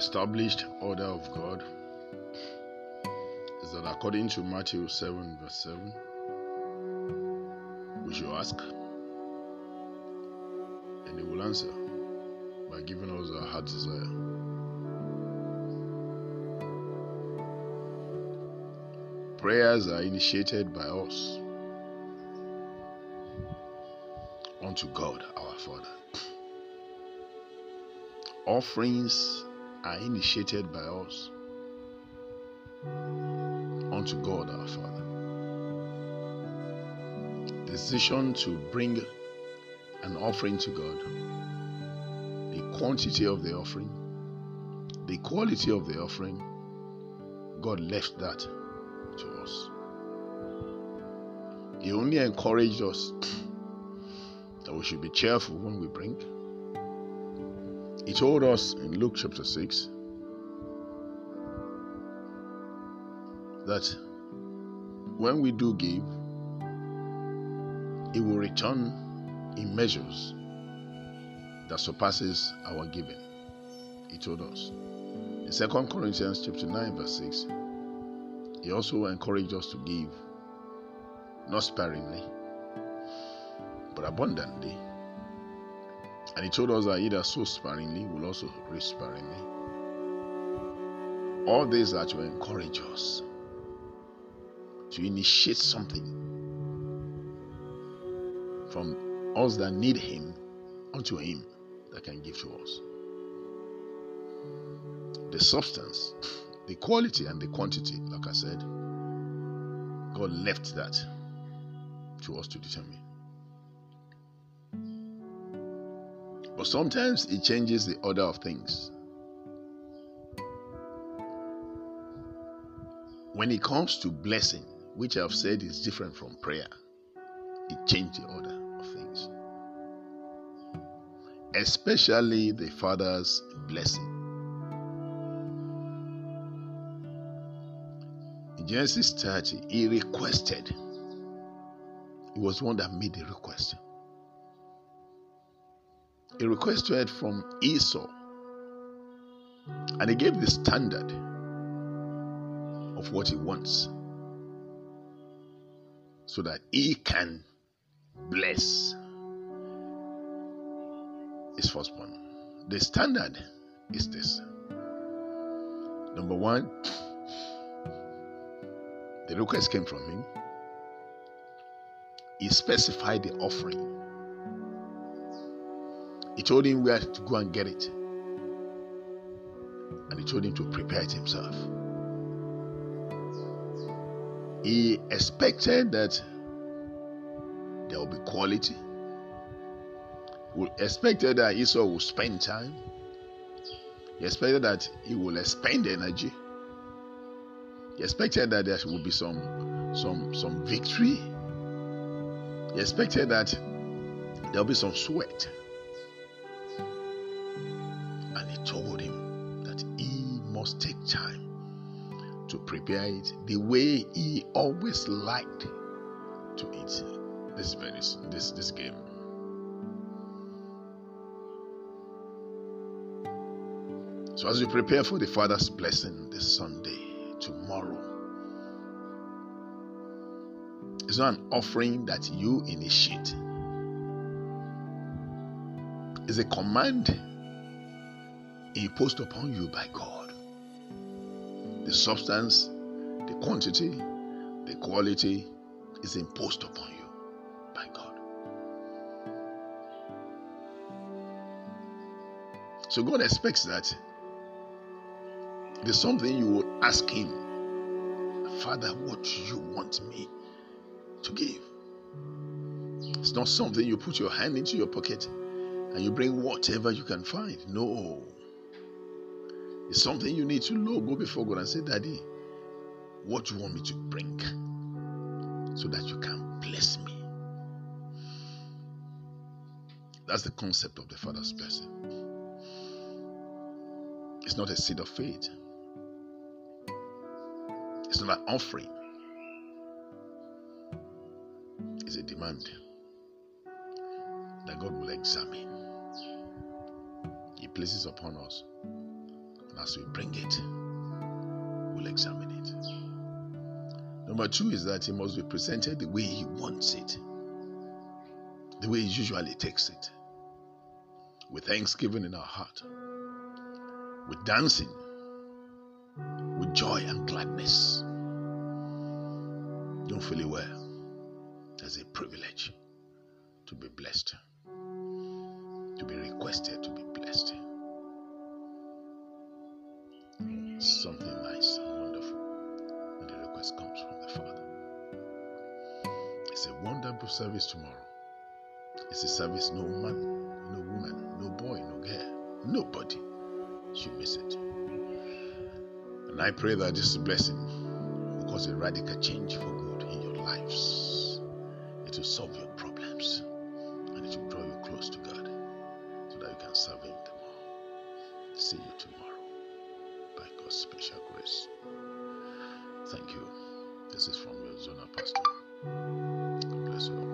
established order of God is that according to Matthew 7 verse 7, we should ask and He will answer by giving us our heart's desire. Prayers are initiated by us unto God our Father. Offerings are initiated by us unto God our Father. Decision to bring an offering to God, the quantity of the offering, the quality of the offering, God left that to us. He only encouraged us that we should be cheerful when we bring. He told us in Luke chapter 6 that when we do give, it will return in measures that surpasses our giving. He told us in 2 Corinthians chapter 9 verse 6. He also encouraged us to give, not sparingly, but abundantly. And He told us that he that sows sparingly will also reap sparingly. All these are to encourage us to initiate something from us that need Him unto Him that can give to us. The substance, the quality and the quantity, like I said, God left that to us to determine. But sometimes it changes the order of things. When it comes to blessing, which I've said is different from prayer, it changed the order of things. Especially the Father's blessing. Genesis 30, he requested. He was one that made the request. He requested from Esau, and he gave the standard of what he wants so that he can bless his firstborn. The standard is this. Number one, the request came from him. He specified the offering. He told him where to go and get it. And he told him to prepare it himself. He expected that there will be quality. He expected that Esau will spend time. He expected that he will expend energy. He expected that there would be some victory. He expected that there will be some sweat. And he told him that he must take time to prepare it the way he always liked to eat this game. So as we prepare for the Father's blessing this Sunday, tomorrow, it's not an offering that you initiate. It's a command imposed upon you by God. The substance, the quantity, the quality is imposed upon you by God. So God expects that there's something you will ask Him, Father, what do you want me to give? It's not something you put your hand into your pocket and you bring whatever you can find. No. It's something you need to know. Go before God and say, Daddy, what do you want me to bring so that you can bless me? That's the concept of the Father's blessing. It's not a seed of faith. It's not an offering. It's a demand that God will examine. He places upon us As we bring it, we'll examine it. Number two is that it must be presented the way he wants it, the way he usually takes it, with thanksgiving in our heart, with dancing, with joy and gladness. Don't feel it well. It's a privilege to be blessed, to be requested to be blessed. Something nice and wonderful when the request comes from the Father. It's a wonderful service tomorrow. It's a service no man, no woman, no boy, no girl, nobody should miss it. And I pray that this blessing will cause a radical change for good in your lives. It will solve your problems and it will draw you close to God so that you can serve Him the more. See you tomorrow. By God's special grace. Thank you. This is from your Zona Pastor. God bless you.